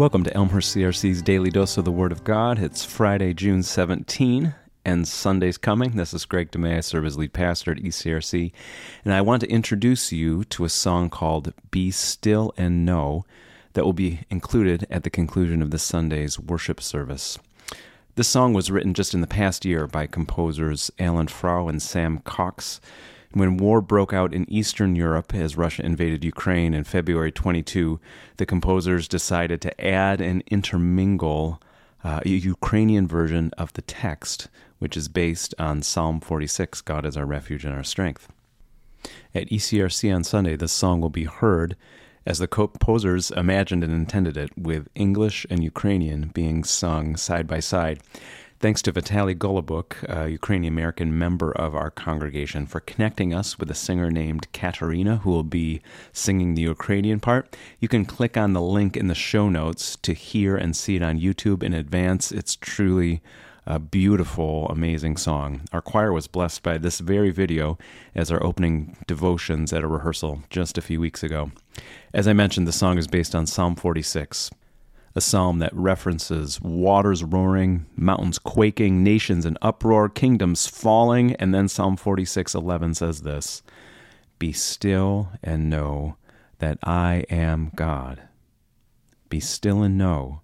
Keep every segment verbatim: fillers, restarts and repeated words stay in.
Welcome to Elmhurst C R C's Daily Dose of the Word of God. It's Friday, June seventeenth, and Sunday's coming. This is Greg DeMay. I serve as lead pastor at E C R C, and I want to introduce you to a song called Be Still and Know that will be included at the conclusion of this Sunday's worship service. This song was written just in the past year by composers Alan Frau and Sam Cox. When war broke out in Eastern Europe as Russia invaded Ukraine in February twenty-two, the composers decided to add and intermingle uh, a Ukrainian version of the text, which is based on Psalm forty-six, God is our refuge and our strength. At E C R C on Sunday, this song will be heard as the composers imagined and intended it, with English and Ukrainian being sung side by side. Thanks to Vitaly Golubuk, a Ukrainian-American member of our congregation, for connecting us with a singer named Katerina, who will be singing the Ukrainian part. You can click on the link in the show notes to hear and see it on YouTube in advance. It's truly a beautiful, amazing song. Our choir was blessed by this very video as our opening devotions at a rehearsal just a few weeks ago. As I mentioned, the song is based on Psalm forty-six. A psalm that references waters roaring, mountains quaking, nations in uproar, kingdoms falling, and then Psalm forty-six eleven says this, "Be still and know that I am God. Be still and know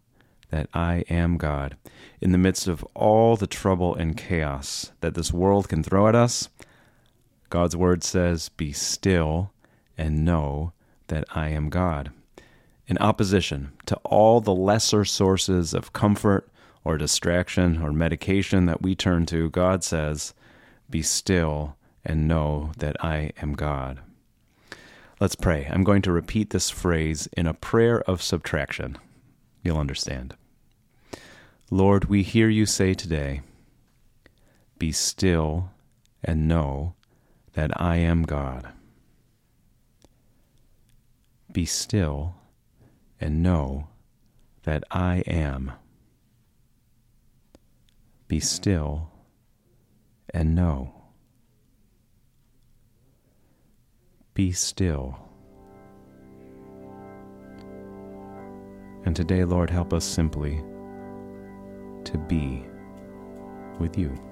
that I am God." In the midst of all the trouble and chaos that this world can throw at us, God's word says, "Be still and know that I am God." In opposition to all the lesser sources of comfort or distraction or medication that we turn to, God says, "Be still and know that I am God." Let's pray. I'm going to repeat this phrase in a prayer of subtraction. You'll understand. Lord, we hear you say today, "Be still and know that I am God." Be still and know that I am. Be still and know. Be still. And today, Lord, help us simply to be with you.